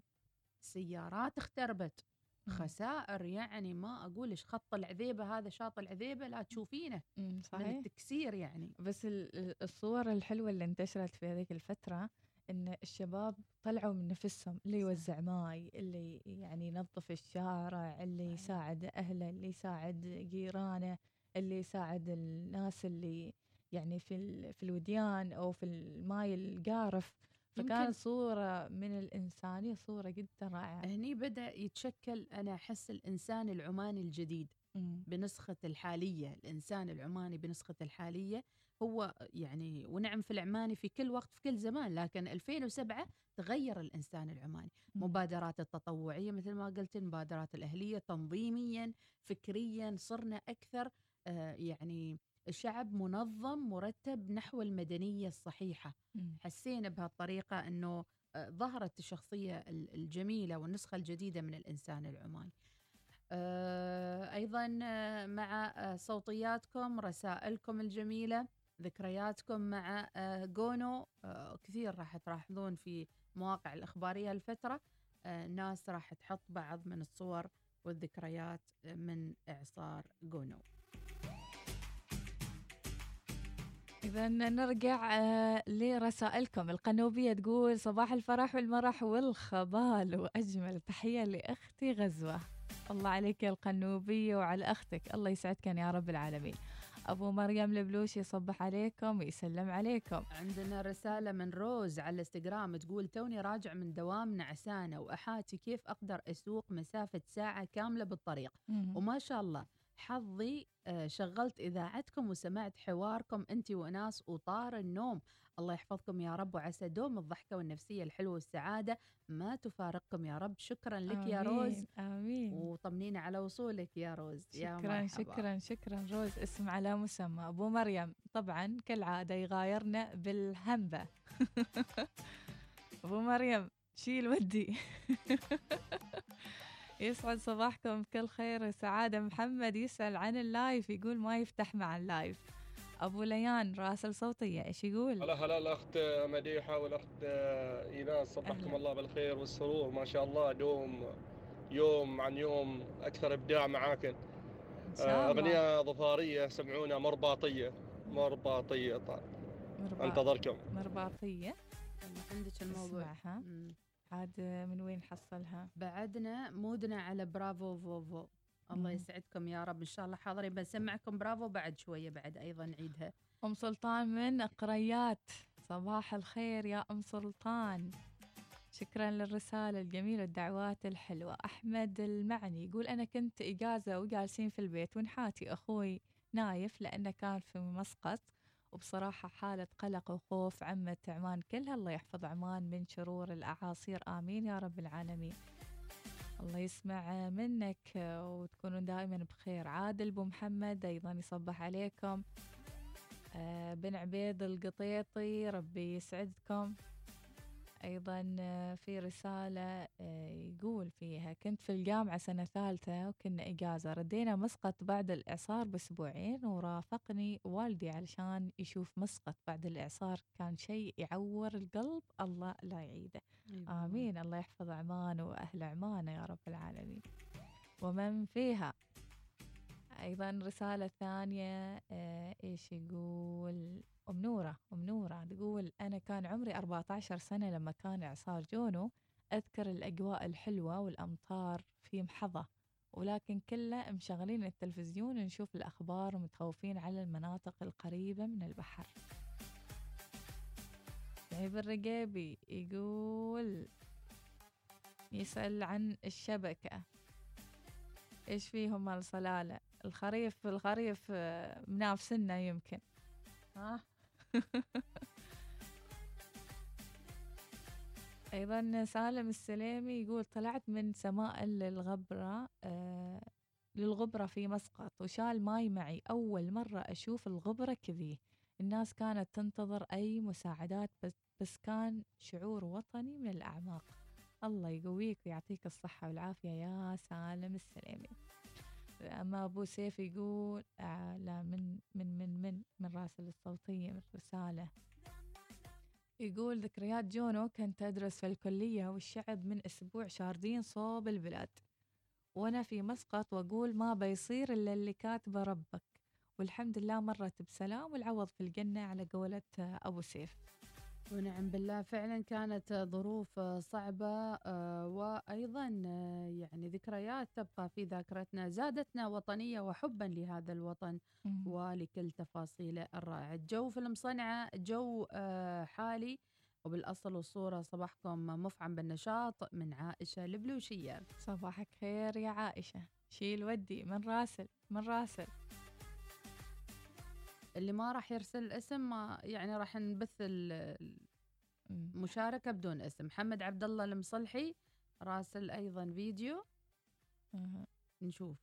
سيارات اختربت، خسائر يعني ما أقولش. خط العذيبة هذا، شاط العذيبة لا تشوفينه من التكسير يعني. بس الصور الحلوة اللي انتشرت في هذيك الفترة إن الشباب طلعوا من نفسهم، اللي يوزع ماي، اللي يعني ينظف الشارع، اللي يساعد أهله، اللي يساعد جيرانه، اللي يساعد الناس اللي يعني في الوديان أو في الماي القارف. فكان صورة من الإنسانية، صورة جدا رائعة. هني بدأ يتشكل أنا أحس الإنسان العماني الجديد بنسخة الحالية. الإنسان العماني بنسخة الحالية هو يعني، ونعم في العماني في كل وقت في كل زمان، لكن 2007 تغير الإنسان العماني. مبادرات التطوعية مثل ما قلت، المبادرات الأهلية، تنظيميا فكريا صرنا أكثر يعني الشعب منظم مرتب نحو المدنية الصحيحة. حسينا بهالطريقة أنه ظهرت الشخصية الجميلة والنسخة الجديدة من الإنسان العماني. أيضا مع صوتياتكم، رسائلكم الجميلة، ذكرياتكم مع قونو كثير راح تلاحظون في مواقع الإخبارية الفترة. ناس راح تحط بعض من الصور والذكريات من إعصار قونو. إذا نرجع لرسائلكم. القنوبية تقول صباح الفرح والمرح والخبال وأجمل تحية لأختي غزوة. الله عليك يا القنوبية وعلى أختك، الله يسعدك يا رب العالمين. أبو مريم البلوشي يصبح عليكم ويسلم عليكم. عندنا رسالة من روز على الانستغرام تقول توني راجع من دوام نعسانة وأحاتي، كيف أقدر أسوق مسافة ساعة كاملة بالطريق وما شاء الله حظي شغلت إذاعتكم وسمعت حواركم أنت وناس وطار النوم. الله يحفظكم يا رب وعسى دوم الضحكة والنفسية الحلوة والسعادة ما تفارقكم يا رب. شكرا لك يا روز. آمين. وطمنينا على وصولك يا روز. شكرا روز. اسم على مسمى. أبو مريم طبعا كالعادة يغايرنا بالهمبة أبو مريم شيل ودي يسعد صباحكم بكل خير وسعادة. محمد يسأل عن اللايف، يقول ما يفتح مع اللايف. أبو ليان راسل صوتية، إيش يقول؟ هلا هلا الأخت مديحة والأخت إيناس، صبحكم الله بالخير والسرور، ما شاء الله دوم يوم عن يوم أكثر إبداع معاكن. أغنية ظفارية سمعونا، مرباطية طال. أنتظركم مرباطية. عندك الموضوع اسمعها. عاد من وين حصلها؟ بعدنا مودنا على برافو فوفو. الله يسعدكم يا رب، إن شاء الله حاضرين بنسمعكم برافو بعد شوية، بعد أيضا نعيدها. أم سلطان من قريات، صباح الخير يا أم سلطان، شكرا للرسالة الجميلة والدعوات الحلوة. أحمد المعني يقول أنا كنت إجازة وجالسين في البيت ونحاتي أخوي نايف لأنه كان في مسقط، وبصراحة حالة قلق وخوف عمة عمان كلها، الله يحفظ عمان من شرور الأعاصير، آمين يا رب العالمين. الله يسمع منك وتكونون دائما بخير. عادل بو محمد أيضا يصبح عليكم. بن عبيد القطيطي ربي يسعدكم. أيضا في رسالة يقول فيها كنت في الجامعة سنة ثالثة وكنا إجازة، ردينا مسقط بعد الإعصار بأسبوعين، ورافقني والدي علشان يشوف مسقط بعد الإعصار، كان شيء يعور القلب، الله لا يعيده. أيوة. آمين، الله يحفظ عمان وأهل عمان يا رب العالمين ومن فيها. أيضا رسالة ثانية إيش يقول؟ أم نورة تقول أنا كان عمري 14 سنة لما كان إعصار جونو، أذكر الأجواء الحلوة والأمطار في محظة، ولكن كله مشغلين التلفزيون ونشوف الأخبار ومتخوفين على المناطق القريبة من البحر. سعيد الرقابي يقول يسأل عن الشبكة، إيش فيهم الصلالة؟ الخريف منافسنا يمكن أيضا سالم السليمي يقول طلعت من سماء للغبرة في مسقط وشال ماي معي، أول مرة أشوف الغبرة كذي، الناس كانت تنتظر أي مساعدات بس كان شعور وطني من الأعماق. الله يقويك ويعطيك الصحة والعافية يا سالم السليمي. أما أبو سيف يقول لا من راسل الصوتية من رسالة، يقول ذكريات جونو كنت أدرس في الكلية والشعب من أسبوع شاردين صوب البلاد وأنا في مسقط، وأقول ما بيصير إلا اللي كاتبه ربك، والحمد لله مرت بسلام والعوض في الجنة على قولة أبو سيف. ونعم بالله، فعلا كانت ظروف صعبة وأيضا يعني ذكريات تبقى في ذاكرتنا، زادتنا وطنية وحبا لهذا الوطن ولكل تفاصيله الرائعة. الجو في المصنعة جو حالي وبالأصل والصورة. صباحكم مفعم بالنشاط من عائشة البلوشية. صباحك خير يا عائشة. شيل ودي من راسل اللي ما راح يرسل الاسم، ما يعني راح نبث المشاركة بدون اسم. محمد عبد الله المصلحي راسل أيضا فيديو، نشوف.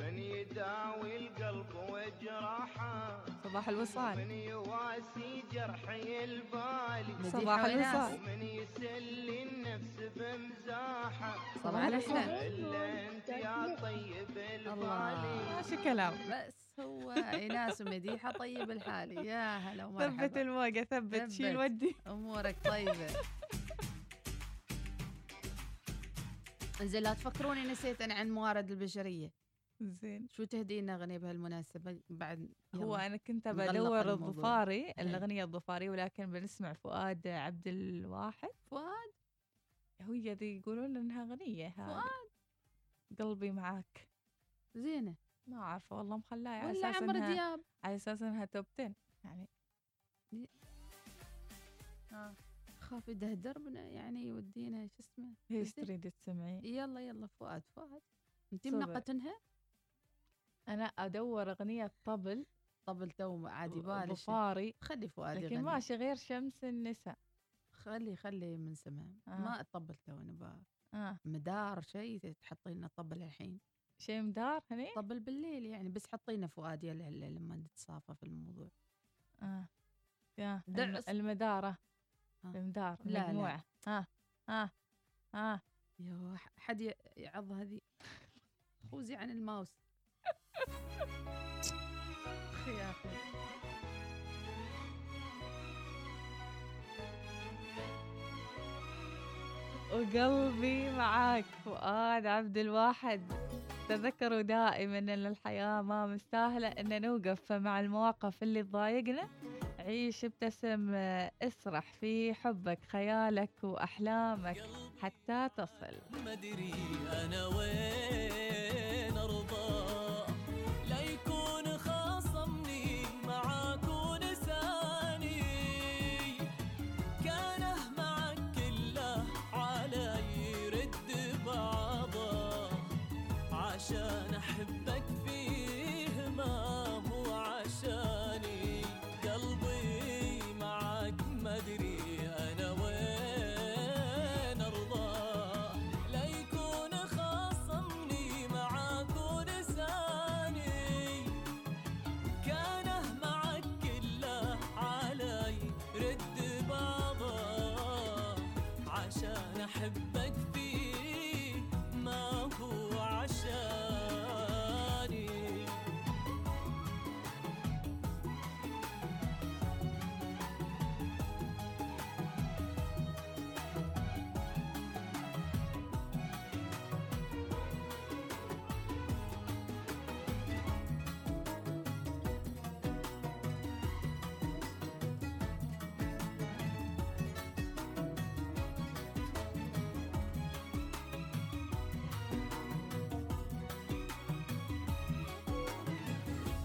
من يداوي القلب وجراحه، صباح الوصال. من يواسي جرحي البالي، صباح الوصال. من يسلي النفس بمزاحه، صباح الوصال. يا طيب البالي، ماشي كلام، بس هو إناس ومديحة طيب الحالي. يا هلا ومرحبا، ثبت الموجة، ثبت شيل ودي، أمورك طيبة. انزين لا تفكروني نسيت أنا عن موارد البشرية. زين شو تهدينا أغنية بهالمناسبة بعد؟ هو أنا كنت بدور الظفاري، الأغنية الظفاري، ولكن بنسمع فؤاد عبد الواحد. فؤاد هي ذي يقولون إنها أغنية فؤاد قلبي معاك. زينة ما عارفة والله، مخلاها على أساس إنها توب 10 يعني. خاف ده دربنا يعني يودينا شو اسمه، هي تريد تسمعي؟ يلا فؤاد انتي منقتنها. أنا أدور أغنية طبل تو عادي بالي فاري، خلي فؤاد يغني، لكن ماشي غير شمس النساء، خلي من سمع. ما طبل تو نبا مدار شيء، تحطي لنا طبل الحين شيء مدار هني، طبل بالليل يعني، بس حطينا فؤاد لما نتصافى في الموضوع. المدارة بمدار مجموعة. ها يا حد يعض هذه خوزي عن الماوس. يا أخي وقلبي معاك فؤاد عبد الواحد. تذكروا دائما أن الحياة ما مستاهلة أن نوقف، فمع المواقف اللي تضايقنا عيش، ابتسم، اسرح في حبك، خيالك وأحلامك حتى تصل. ما دري أنا وين أرضى لا يكون خاصمني معاك ونساني، كانه معك كله على يرد بعضه، عشان أحبك فيه ما هو عشاني، قلبي معك ما دري أنا وين أرضى لا يكون خاصمني معك ونساني، كانه معك كله علي رد بعضه، عشان أحبك فيه ما هو عشاني.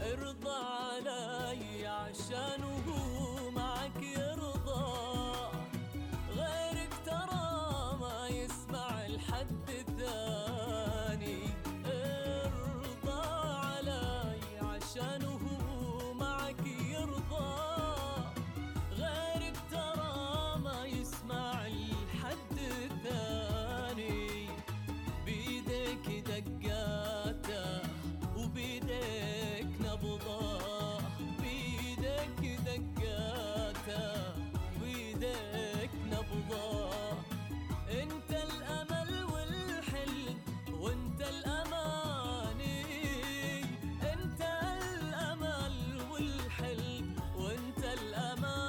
ارضى علي عشان هو معك يرضى، غيرك ترى ما يسمع الحد الثاني، ارضى علي عشان هو معك يرضى، غيرك ترى ما يسمع الحد الثاني، بيدك دقاته وبيدك نبضه، بيدك دقاته ويدك نبضه، انت الامل والحلم وانت الاماني، انت الامل والحلم وانت الاماني.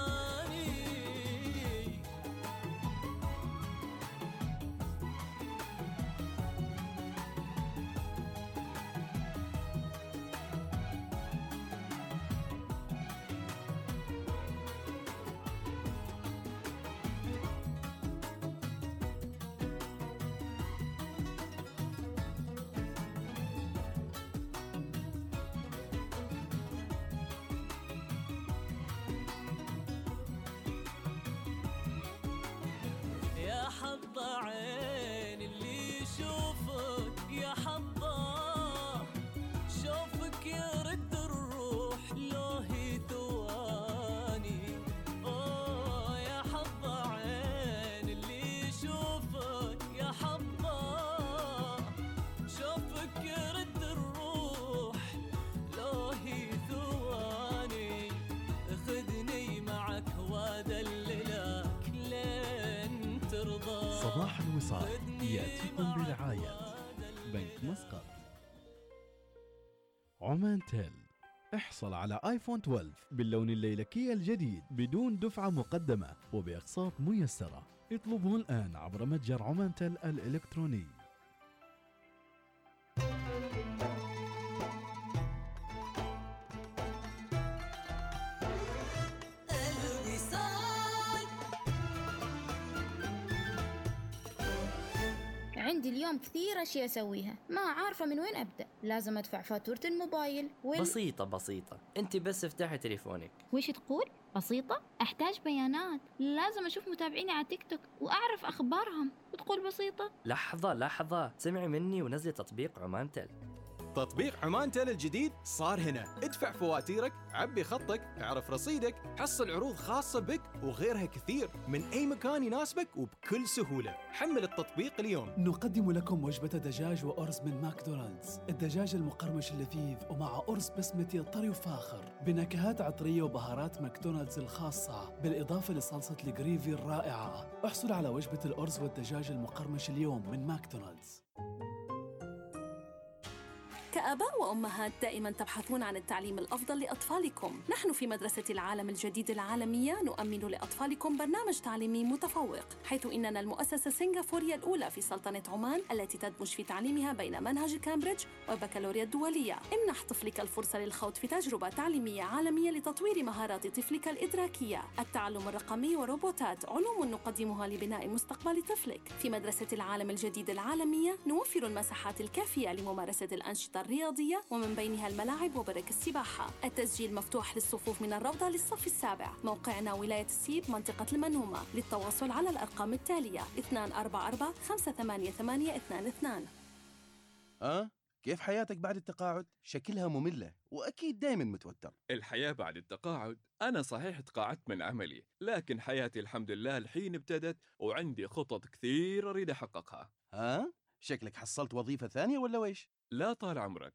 يا حظ عين اللي يشوفك، يا حظ شوفك يرد الروح له ثواني، أوه يا حظ عين اللي يشوفك، يا حظ شوفك يرد الروح له ثواني، خذني معك وادللك ترضى. صباح الوصال يأتيكم برعاية بنك مسقط، عمان تيل. احصل على آيفون 12 باللون الليلكي الجديد بدون دفعة مقدمة وبأقساط ميسرة. اطلبه الآن عبر متجر عمان تيل الإلكتروني. عندي اليوم كثير أشياء أسويها، ما عارفة من وين أبدأ. لازم أدفع فاتورة الموبايل بسيطة، أنت بس افتحي تليفونك. وش تقول؟ بسيطة؟ أحتاج بيانات، لازم أشوف متابعيني على تيك توك وأعرف أخبارهم، وتقول بسيطة؟ لحظة سمعي مني ونزلي تطبيق عمان تيل. تطبيق عمان تل الجديد صار هنا. ادفع فواتيرك، عبي خطك، اعرف رصيدك، حصل عروض خاصة بك وغيرها كثير من أي مكان يناسبك وبكل سهولة. حمل التطبيق اليوم. نقدم لكم وجبة دجاج وأرز من ماكدونالدز. الدجاج المقرمش اللذيذ ومع أرز بسمتي طري وفاخر بنكهات عطرية وبهارات ماكدونالدز الخاصة، بالإضافة لصلصة الجريفي الرائعة. احصل على وجبة الأرز والدجاج المقرمش اليوم من ماكدونالدز. كآباء وأمهات دائماً تبحثون عن التعليم الأفضل لأطفالكم. نحن في مدرسة العالم الجديد العالمية نؤمن لأطفالكم برنامج تعليمي متفوق، حيث إننا المؤسسة سنغافورية الأولى في سلطنة عمان التي تدمج في تعليمها بين منهج كامبريدج وبكالوريا الدولية. امنح طفلك الفرصة للخوض في تجربة تعليمية عالمية لتطوير مهارات طفلك الإدراكية. التعلم الرقمي وروبوتات علوم نقدمها لبناء مستقبل طفلك. في مدرسة العالم الجديد العالمية نوفر المساحات الكافية لممارسة الأنشطة الرياضية ومن بينها الملاعب وبرك السباحة. التسجيل مفتوح للصفوف من الروضة للصف السابع. موقعنا ولاية السيب، منطقة المنومة. للتواصل على الأرقام التالية 244-588-222. كيف حياتك بعد التقاعد؟ شكلها مملة وأكيد دايماً متوتر. الحياة بعد التقاعد، أنا صحيح تقاعدت من عملي، لكن حياتي الحمد لله الحين ابتدت وعندي خطط كثير أريد أحققها. شكلك حصلت وظيفة ثانية ولا ويش؟ لا طال عمرك،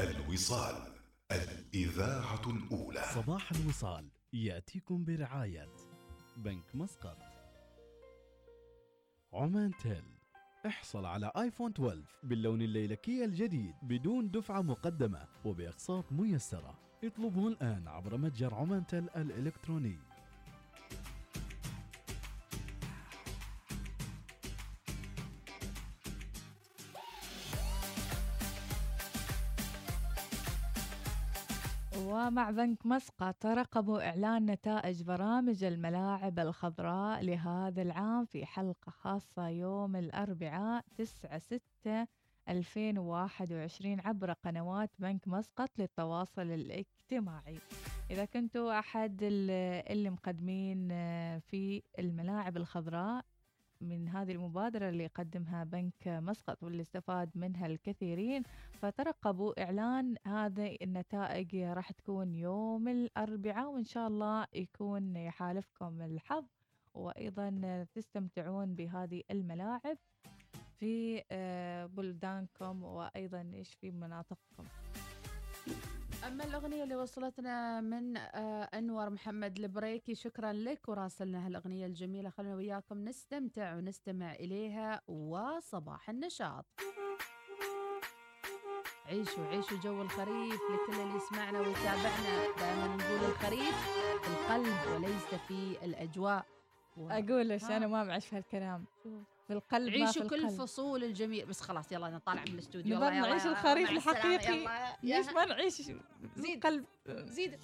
الوصال، الإذاعة الأولى. صباح الوصال يأتيكم برعاية بنك مسقط. عمان تل، احصل على آيفون 12 باللون الليلكي الجديد بدون دفعة مقدمة وبأقساط ميسرة. اطلبه الآن عبر متجر عمان تل الإلكتروني. ومع بنك مسقط رقبوا إعلان نتائج برامج الملاعب الخضراء لهذا العام في حلقة خاصة يوم الأربعاء 9/6/2021 عبر قنوات بنك مسقط للتواصل الاجتماعي. إذا كنتوا أحد اللي مقدمين في الملاعب الخضراء من هذه المبادرة اللي قدمها بنك مسقط واللي استفاد منها الكثيرين، فترقبوا إعلان هذه النتائج، راح تكون يوم الأربعاء وإن شاء الله يكون يحالفكم الحظ وأيضا تستمتعون بهذه الملاعب في بلدانكم وأيضا إيش في مناطقكم. أما الأغنية اللي وصلتنا من أنور محمد البريكي، شكرا لك وراسلنا هالأغنية الجميلة. خلونا وياكم نستمتع ونستمع إليها. وصباح النشاط، عيشوا جو الخريف. لكل اللي يسمعنا ويتابعنا دائما نقول الخريف في القلب وليس في الأجواء. أقولش أنا ما معش هالكلام، في القلب عيشوا كل فصول الجميع. بس خلاص يلا نطالع من الاستوديو، يلا نعيش الخريف الحقيقي. ليش ما نعيش القلب؟ زيد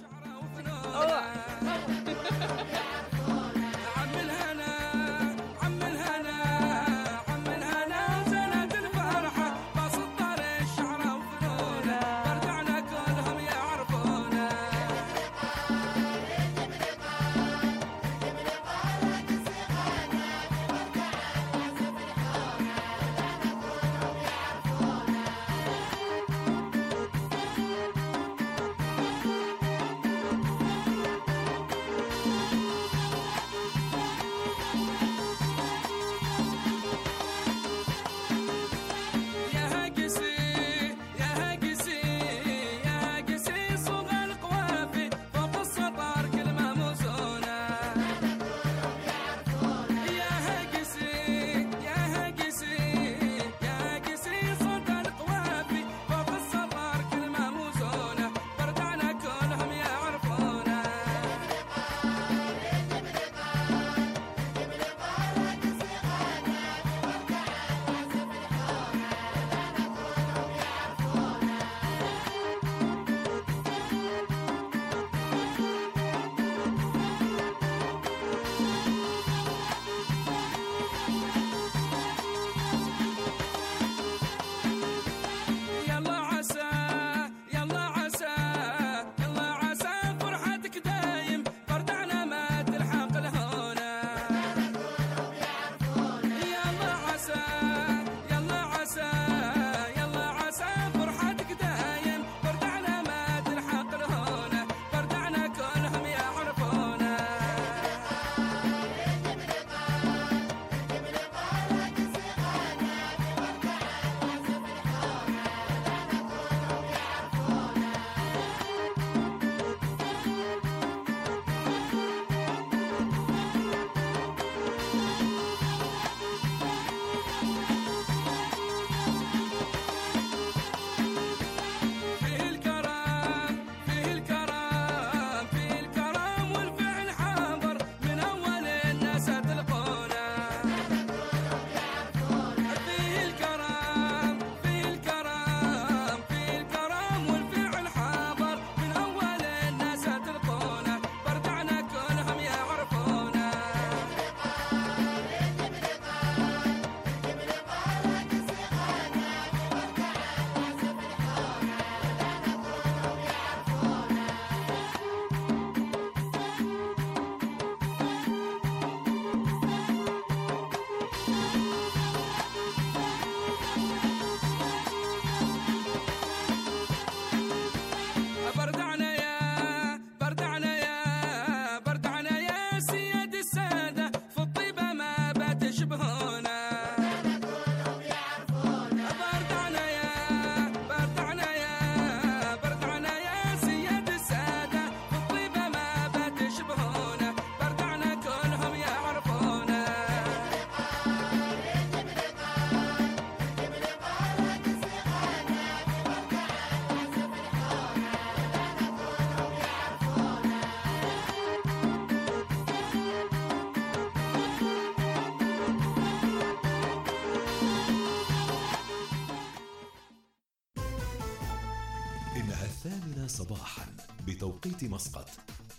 9 صباحا بتوقيت مسقط.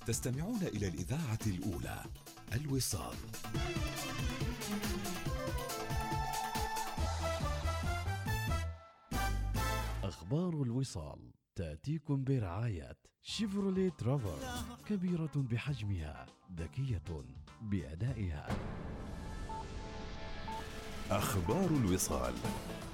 تستمعون إلى الإذاعة الأولى الوصال. أخبار الوصال تأتيكم برعاية شيفروليه ترافر، كبيرة بحجمها، ذكية بأدائها. أخبار الوصال.